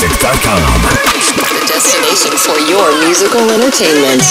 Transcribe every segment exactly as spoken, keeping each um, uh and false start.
music dot com. The destination for your musical entertainment.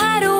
Be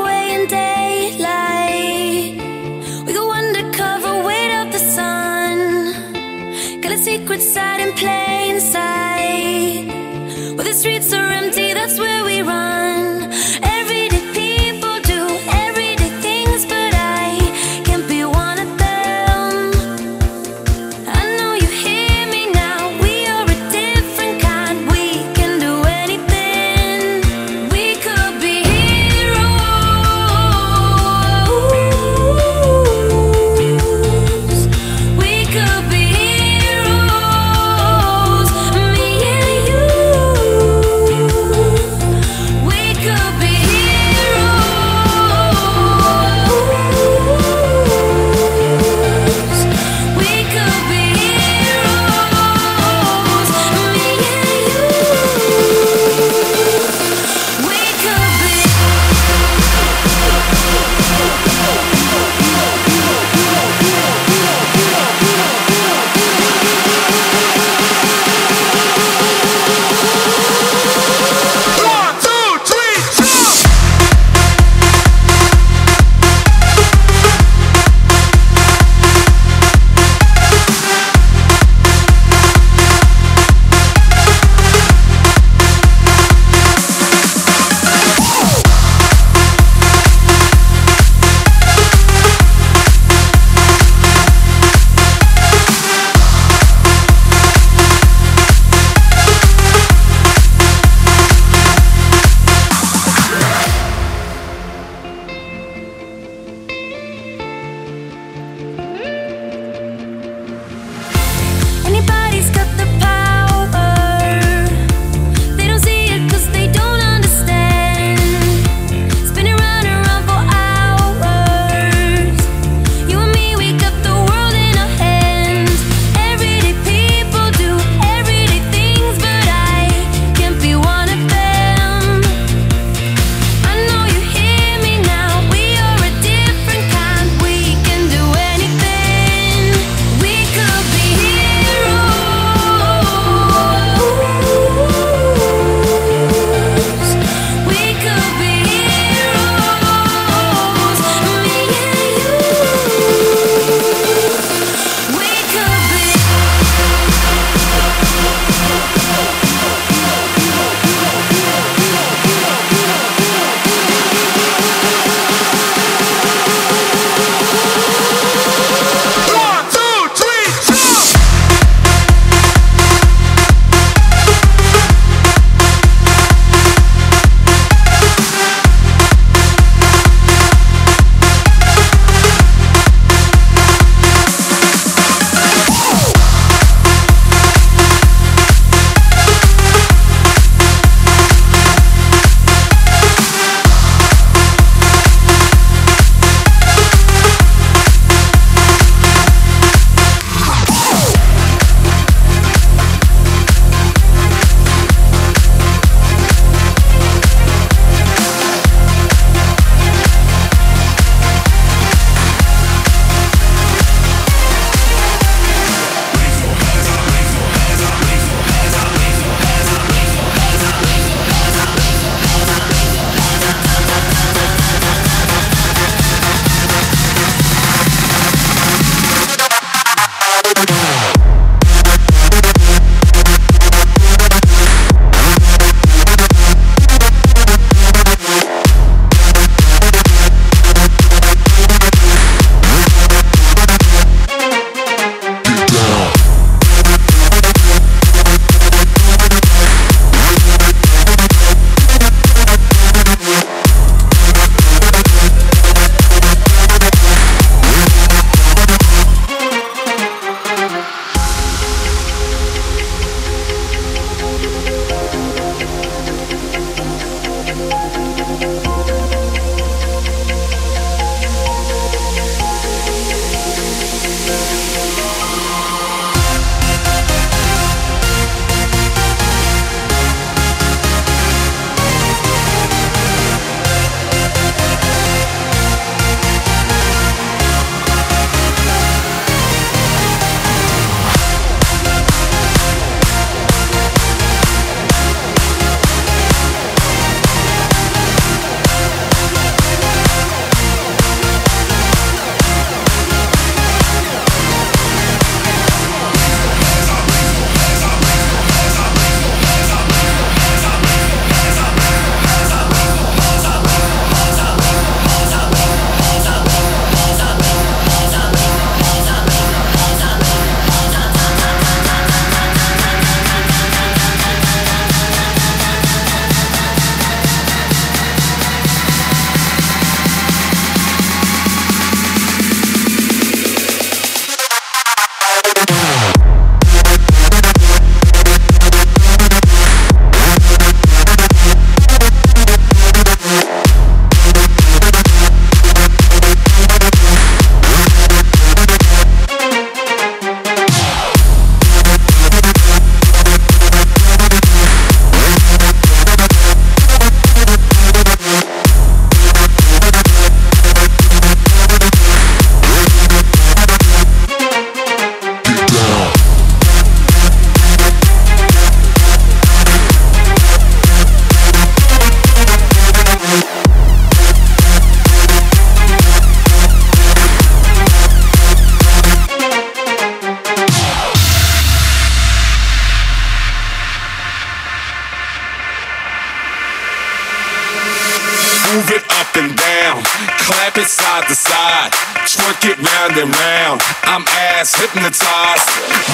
clap it side to side, twerk it round and round. I'm ass hypnotized,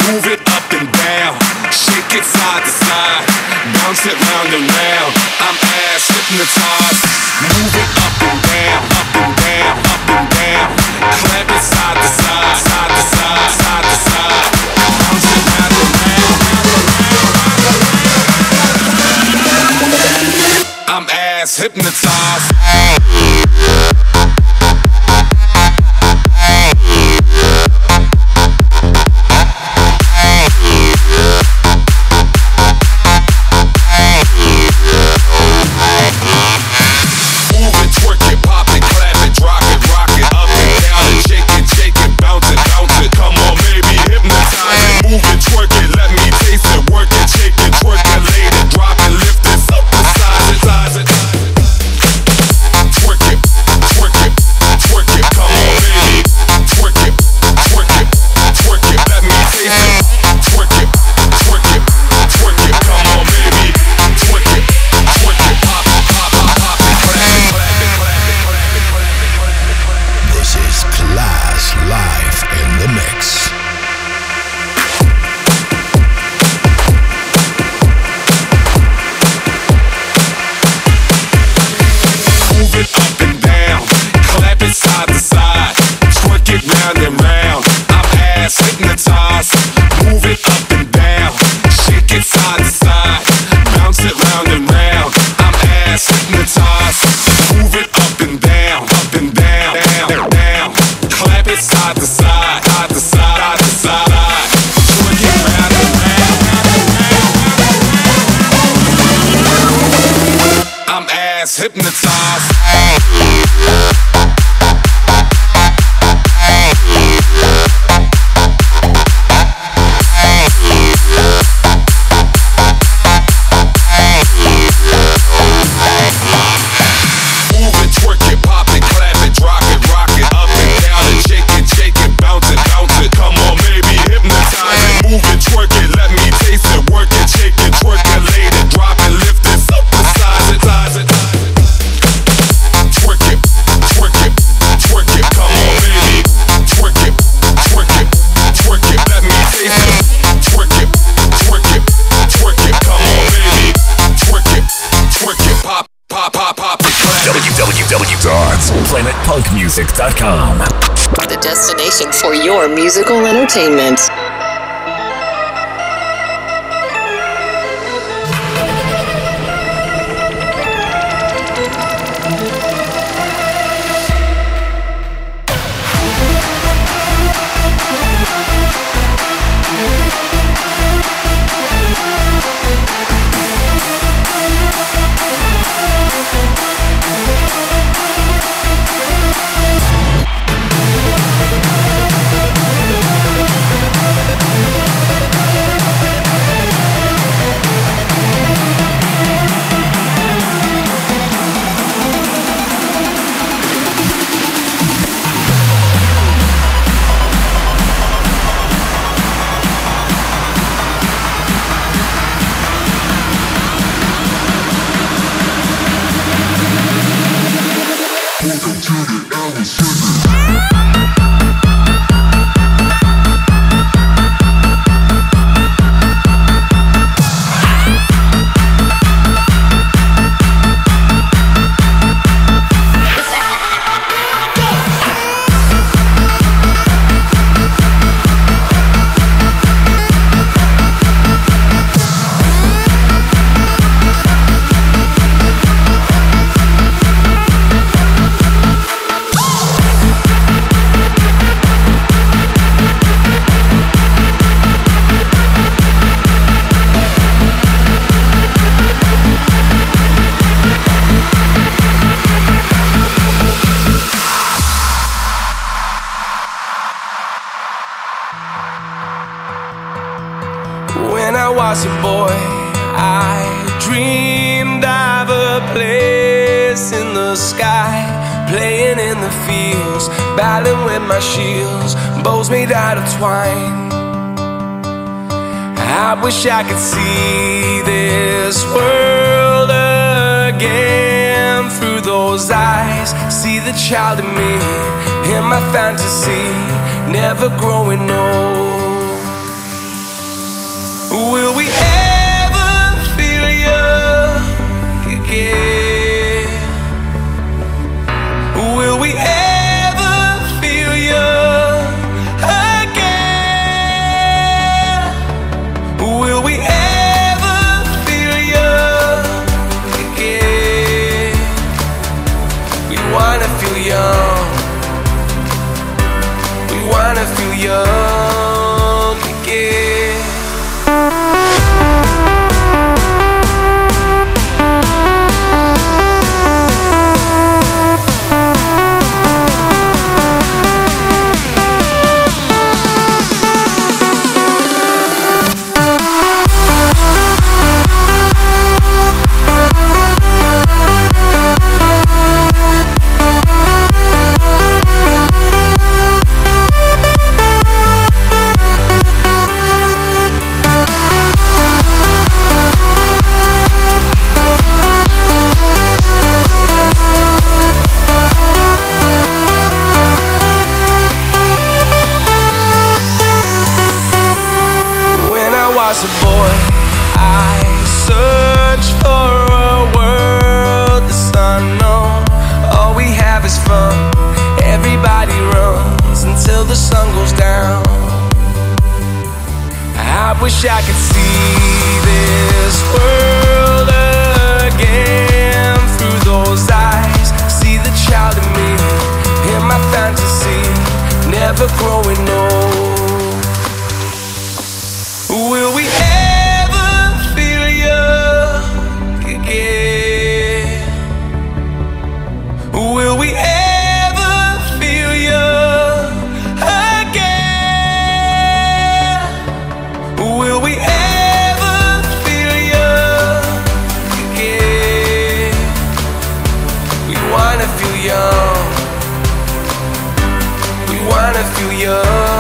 move it up and down, shake it side to side, bounce it round and round. I'm ass hypnotized, move it up and down, up and down, up and down. Clap it side to side, side to side, side to side, bounce it round and round, round and round, round and round. I'm ass hypnotized. Music dot com, the destination for your musical entertainment. I wish I could see this world again, him through those eyes. See the child in me, in my fantasy, never growing old. Will we ever feel young again? Will we ever feel young again? Will we ever? Young. We wanna feel young again. As a boy, I searched for a world that's unknown. All we have is fun. Everybody runs until the sun goes down. I wish I could see this world again through those eyes. See the child in me, in my fantasy, never growing old. Will we ever feel young again? Will we ever feel young again? Will we ever feel young again? We wanna feel young. We wanna feel young.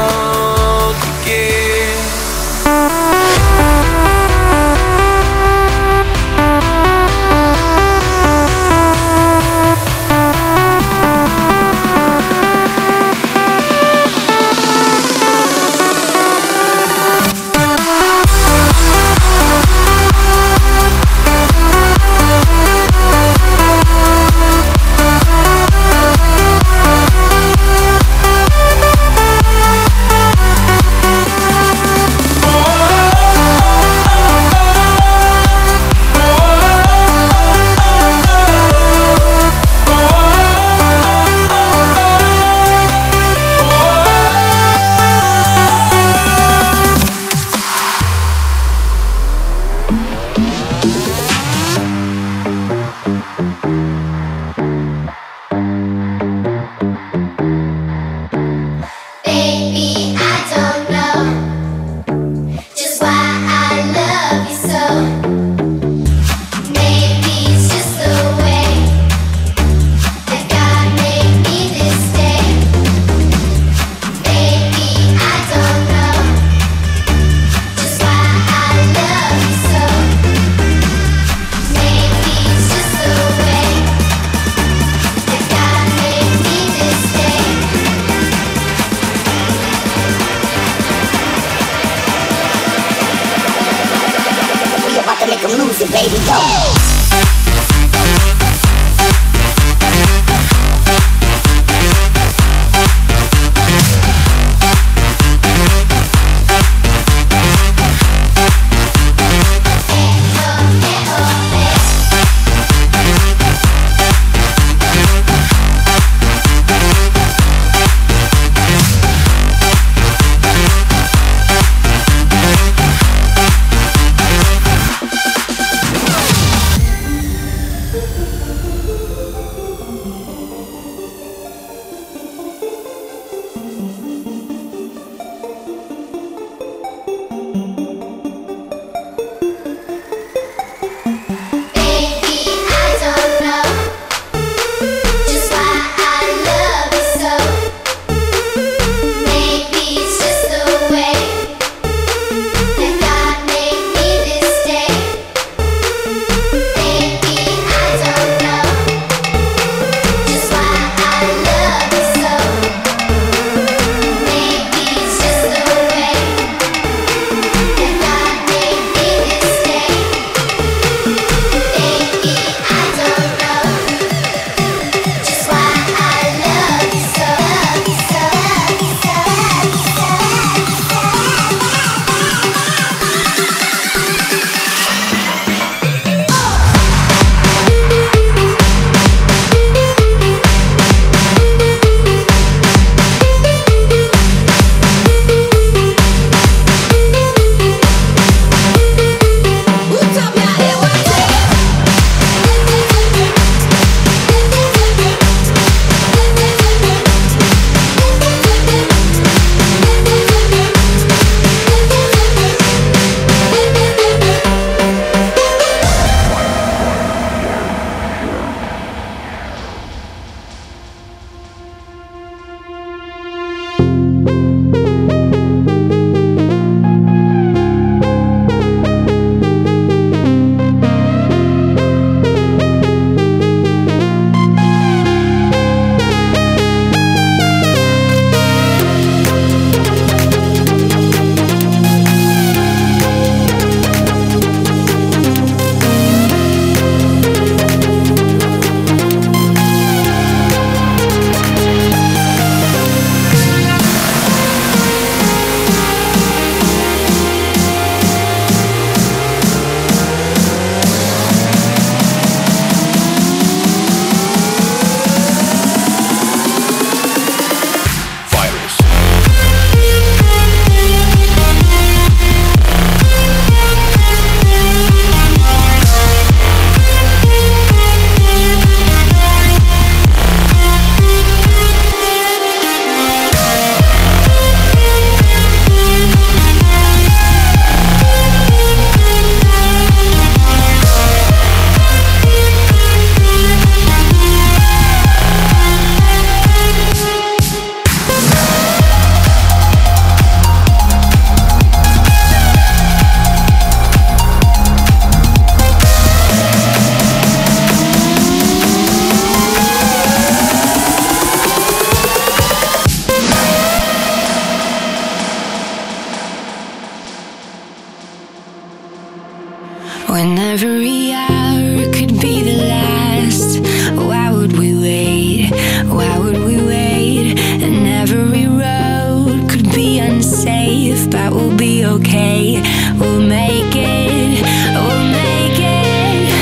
but we'll be okay. We'll make it, we'll make it.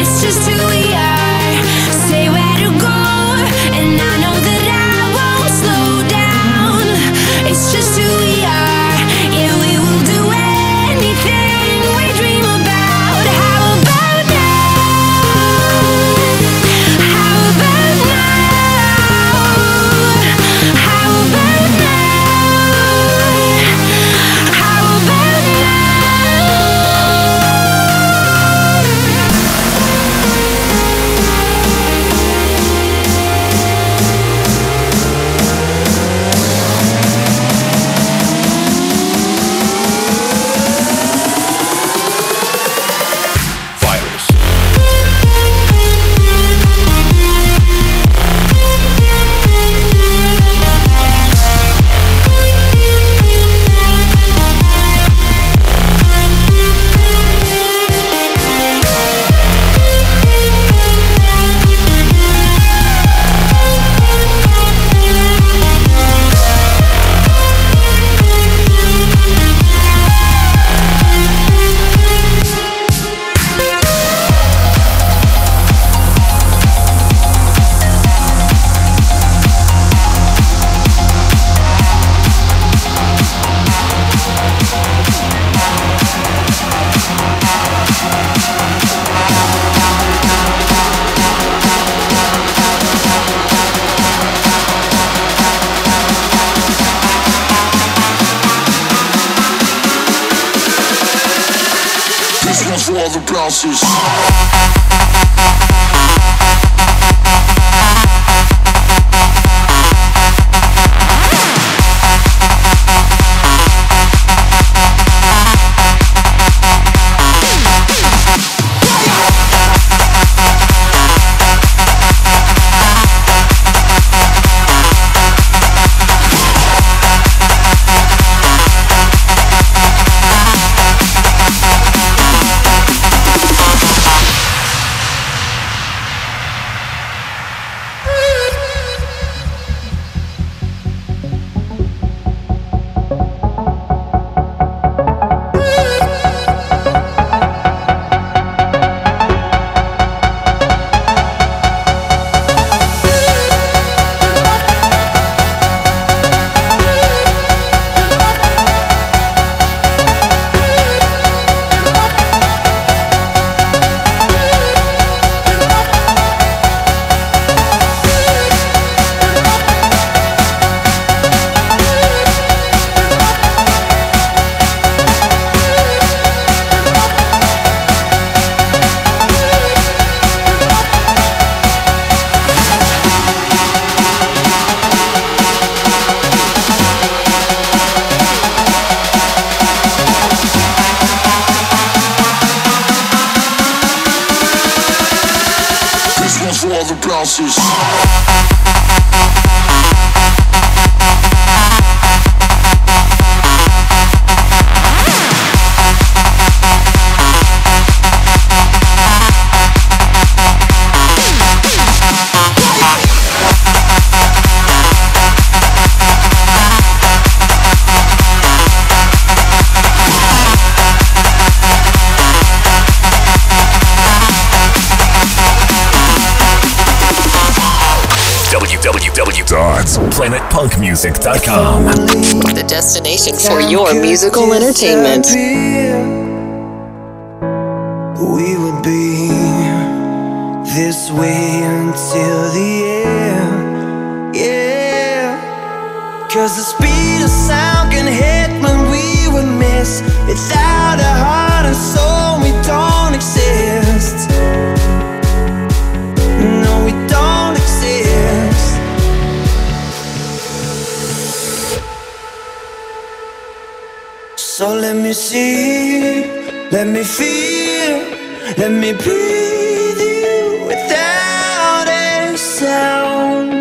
It's just who we are, say where to go, and I know that I won't slow down. It's just who we are, yeah, we will do anything we dream about. How about now? How about now? How about now? How about Music dot com, the destination for your musical entertainment. We would be this way until the end, yeah. Cause the speed of sound can hit when we would miss. Without a heart and soul, we don't exist. No, we don't exist. So let me see, let me feel, let me breathe you without a sound.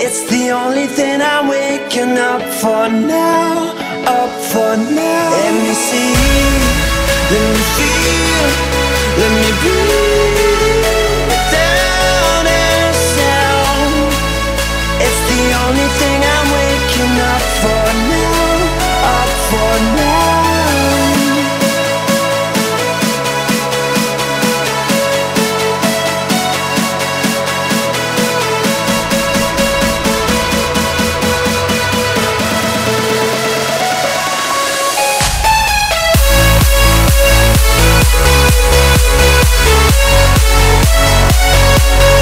It's the only thing I'm waking up for now, up for now. Let me see, let me feel, let me breathe you without a sound. It's the only thing I'm waking up for now, up for now.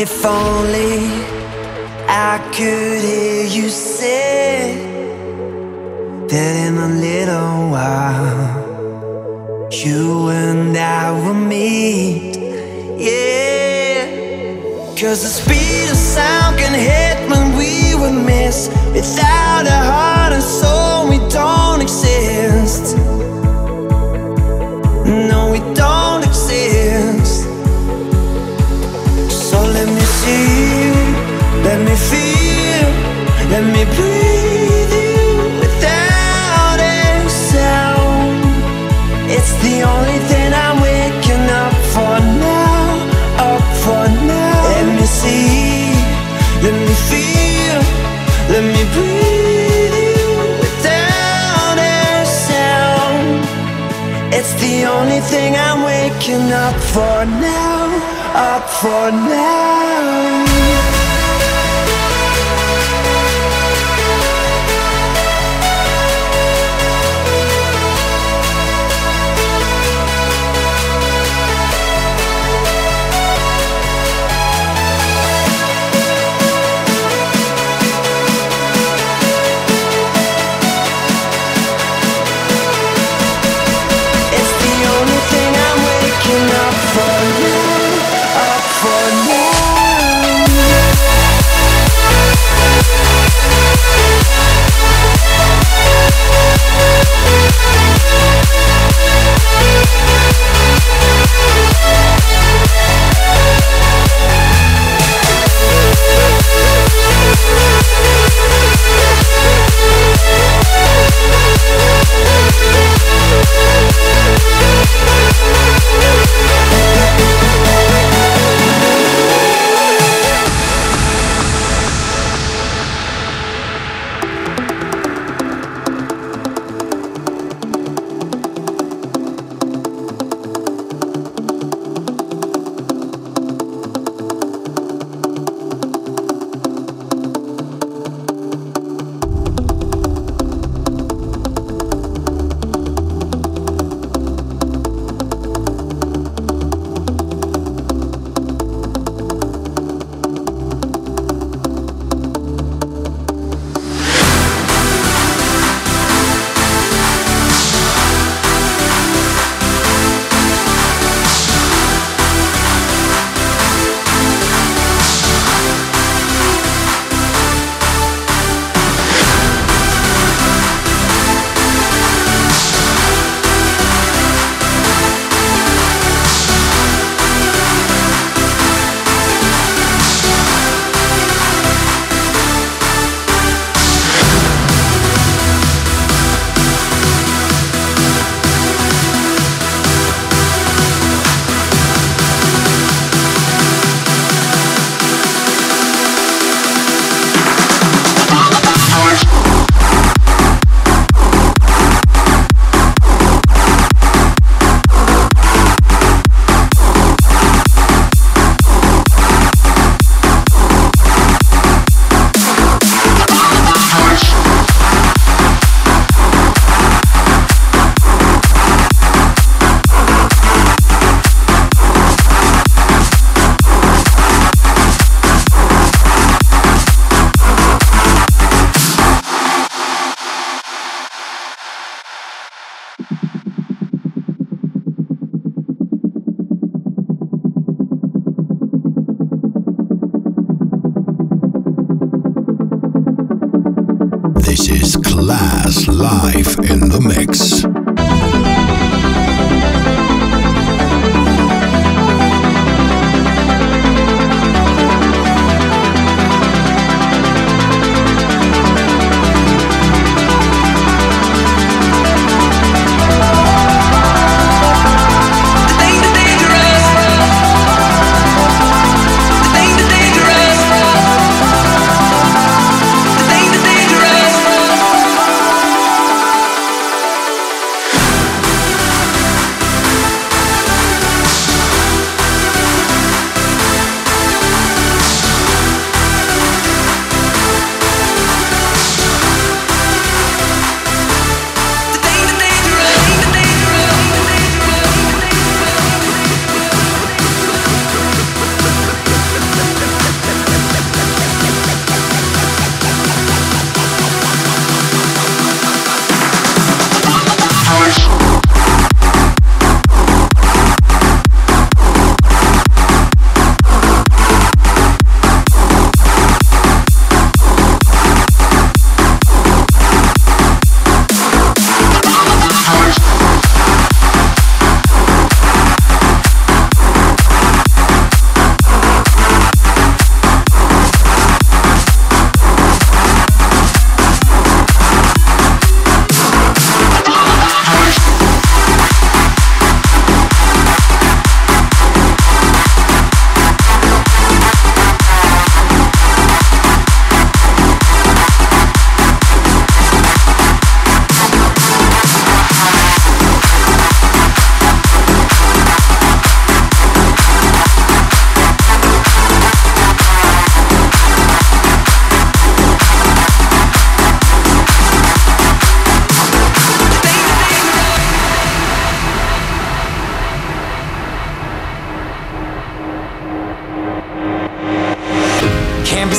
If only I could hear you say that in a little while you and I will meet. Yeah, 'cause the speed of sound can hit when we would miss. Without a heart and soul we don't exist. No, we don't exist. So let me see, let me feel, let me breathe you without a sound. It's the only thing I'm waking up for now, up for now. Let me see, let me feel, let me breathe you without a sound. It's the only thing I'm waking up for now, up for now.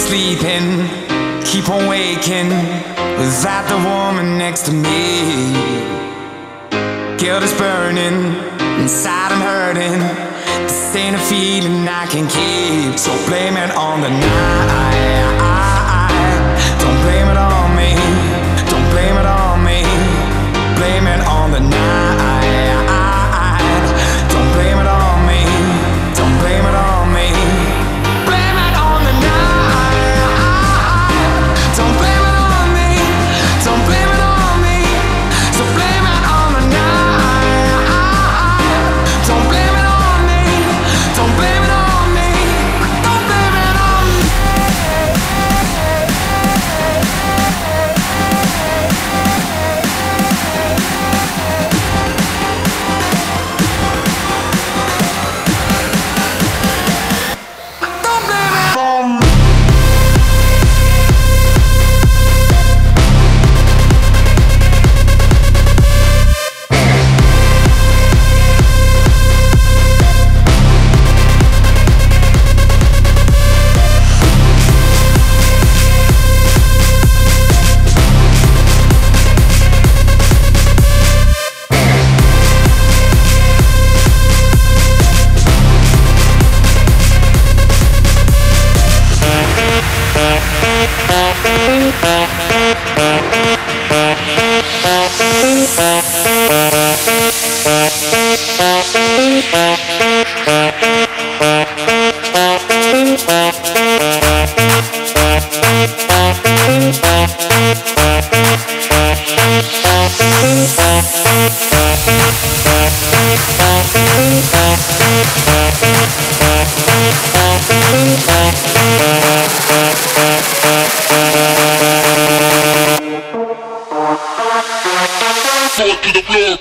sleeping, keep on waking without the woman next to me. Guilt is burning, inside I'm hurting. This ain't a feeling I can keep. So blame it on the night. Don't blame it on me. Don't blame it on me. Blame it on the night. Don't blame it on me. Don't blame it on me. Blame it on the night. Don't blame it on me. Don't blame it on me. So blame it on the night. Don't blame it on me. Don't blame it on me. Don't blame it on me. Forward to the floor.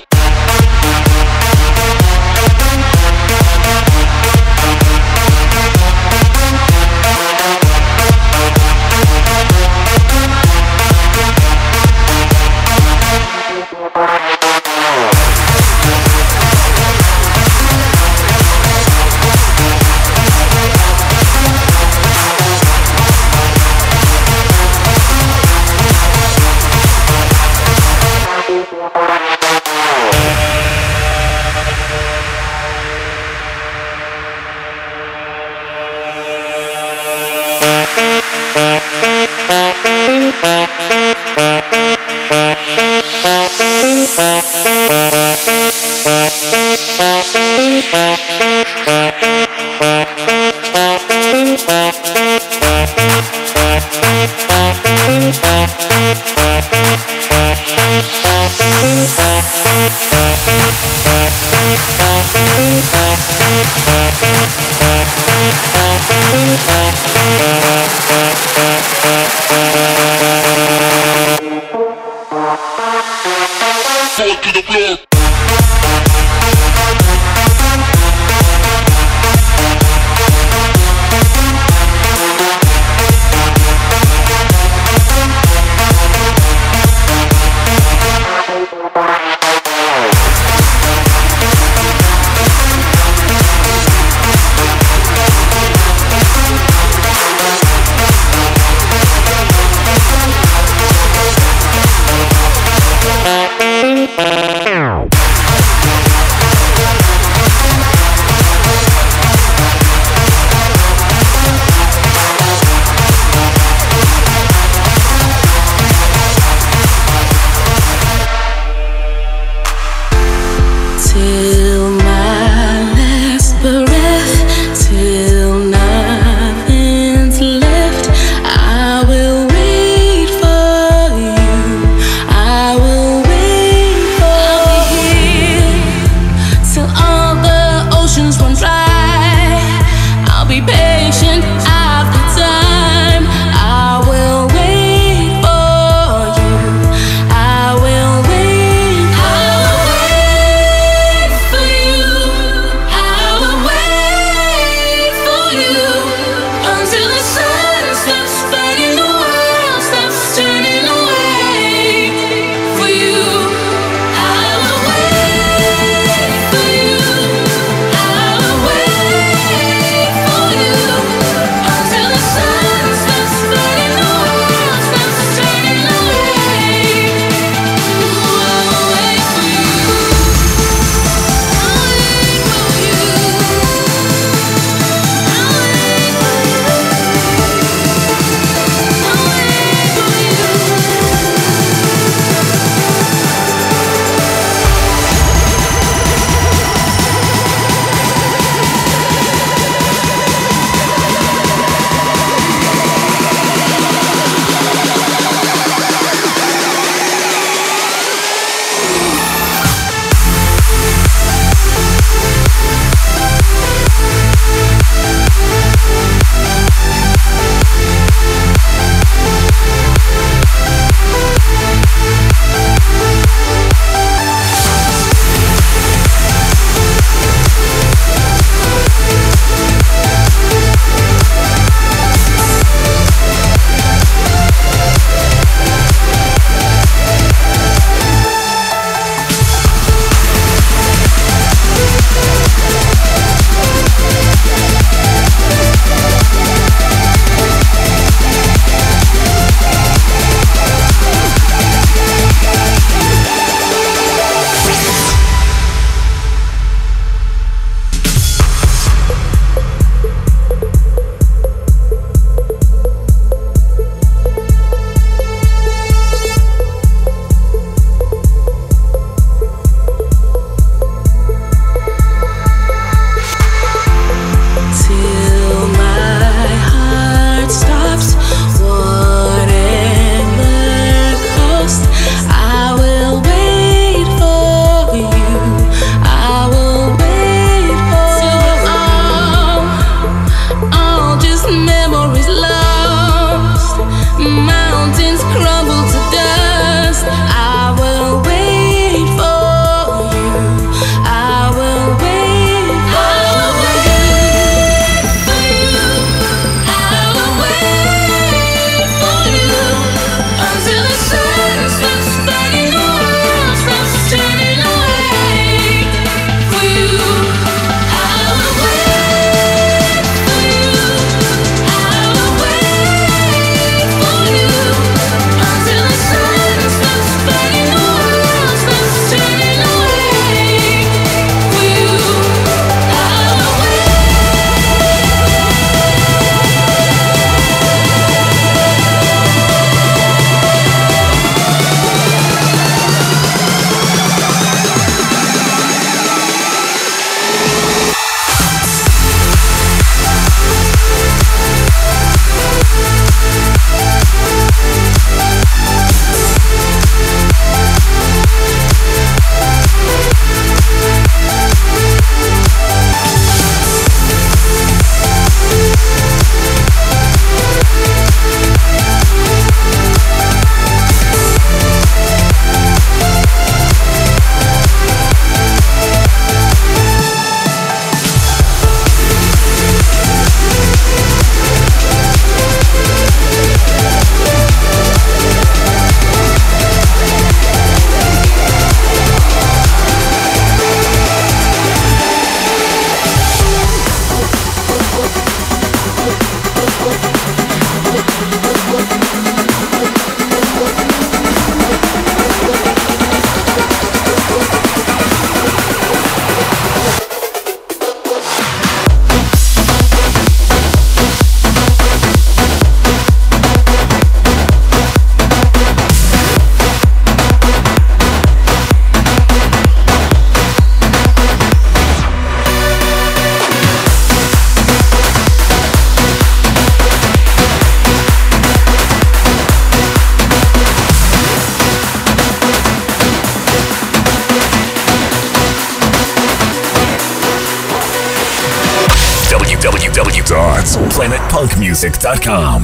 starts. planet punk music dot com.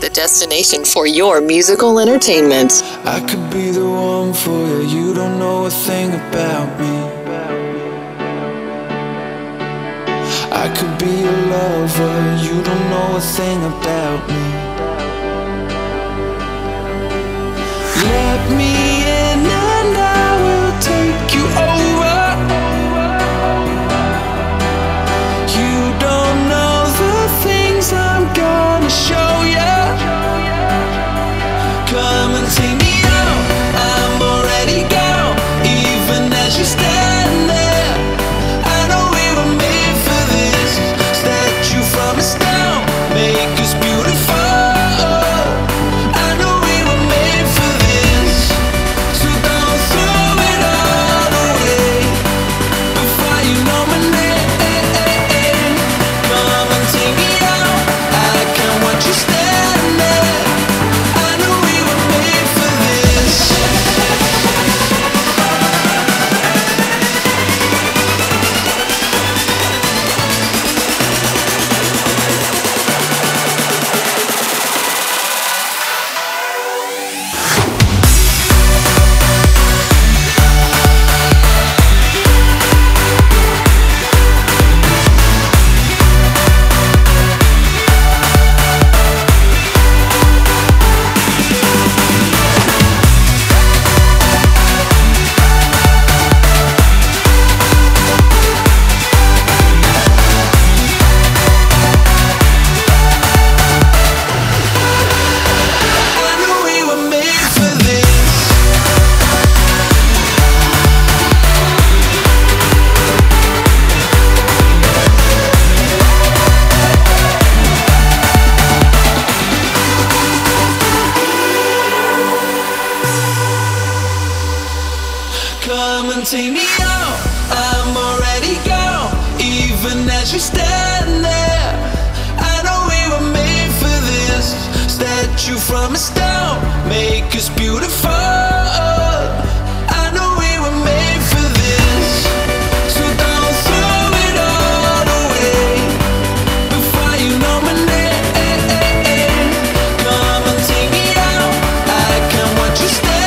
The destination for your musical entertainment. I could be the one for you. You don't know a thing about me. I could be your lover. You don't know a thing about me. Let me in and I will take you over. You don't know the things I'm gonna show you. Come and take me out, I'm already gone. Even as you stand there, take me out, I'm already gone. Even as you stand there, I know we were made for this. Statue from a stone, make us beautiful. I know we were made for this, so don't throw it all away before you know my name. Come and take me out, I can watch you stand.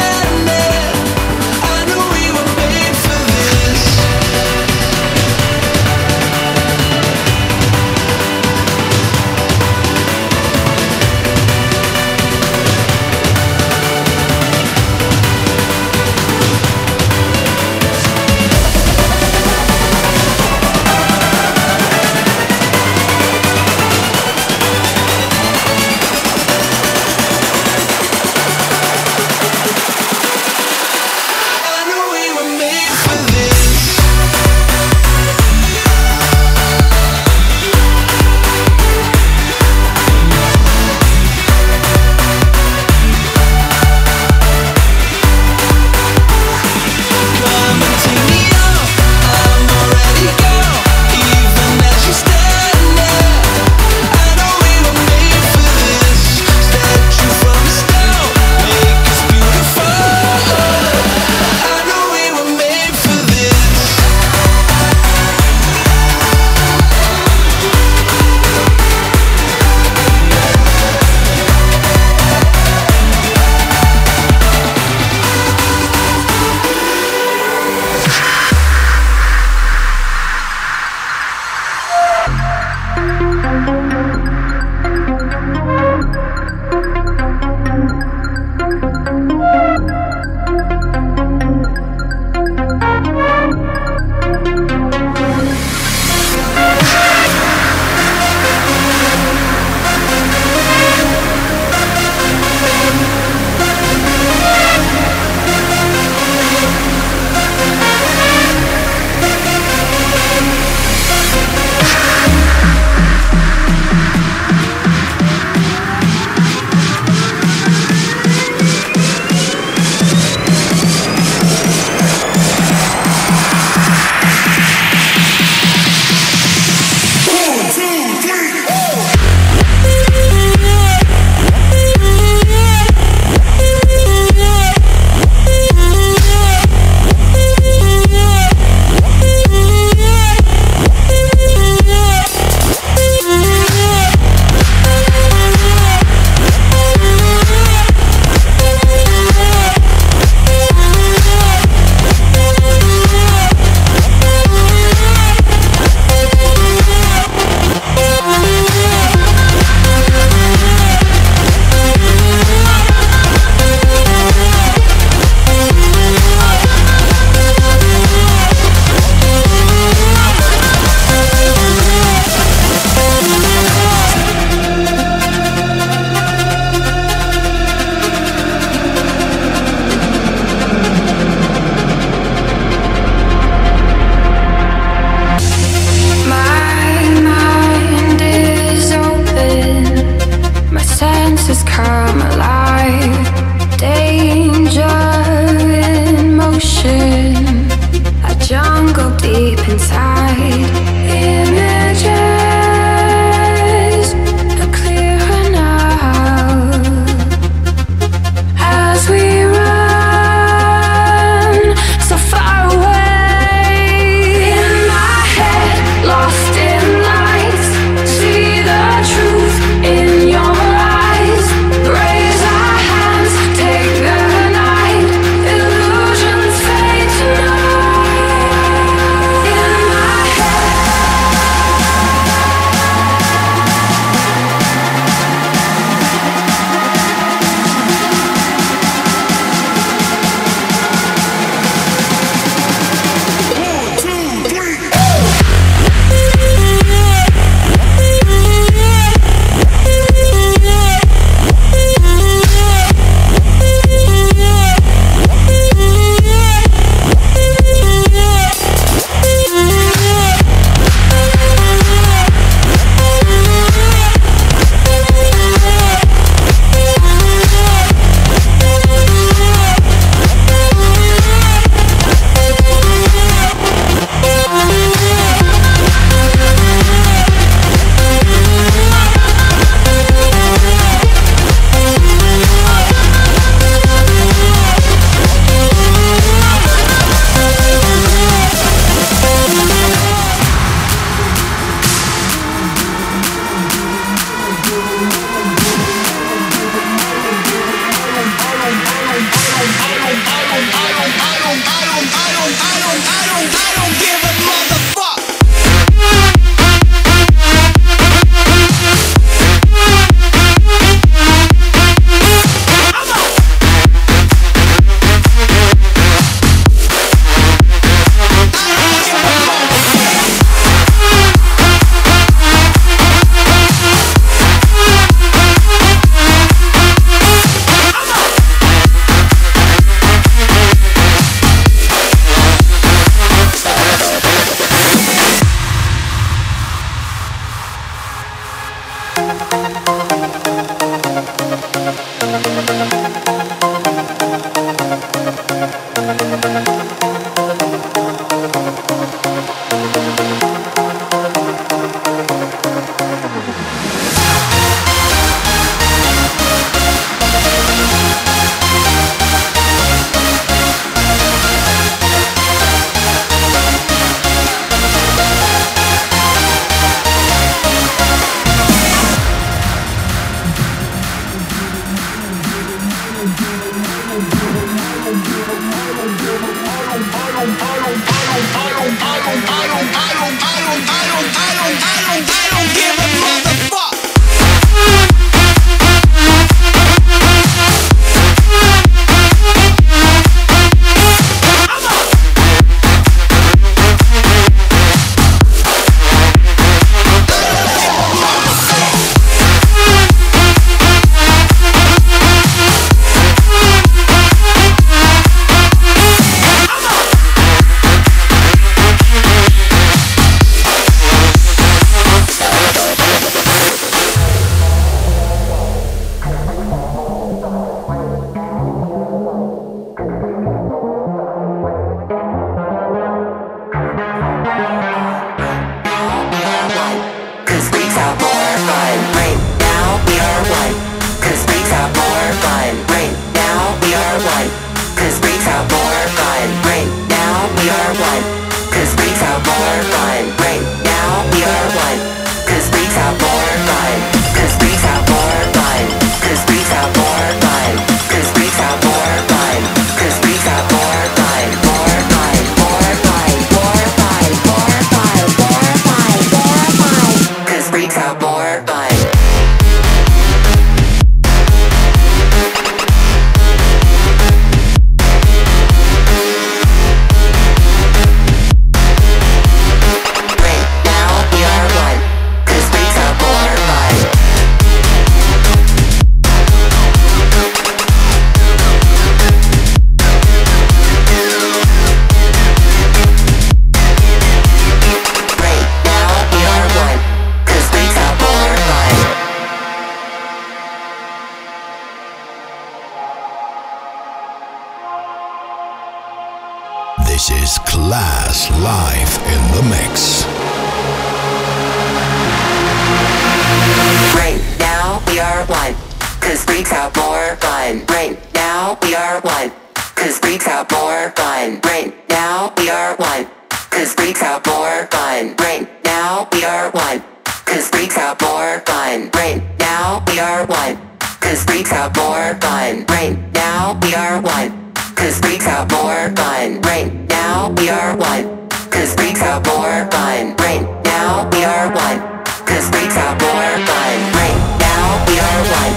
freaks out more fun. Right now we are one. Cause freaks out more fun. Right now we are one. Cause freaks out more fun. Right now we are one. Cause freaks out more fun. Right now we are one. Cause freaks out more fun. Right now we are one. Cause freaks out more fun. Right now we are one. Cause freaks out more fun. Right now we are one. Cause freaks out more fun. Right now we are one.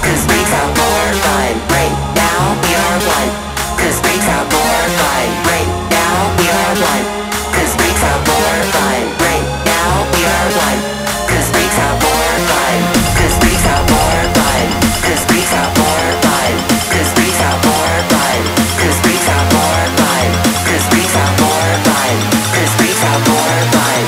Cause freaks out more fun. Right now we are one. Cause freaks out more fun. Right now we are one. Cause freaks out more fun. Right now we are one. Cause freaks out more fun. Cause freaks out more fun. Cause freaks out more fun. Cause freaks out more fun. Cause freaks out more fun. Cause freaks out more fun. Cause freaks out more fun.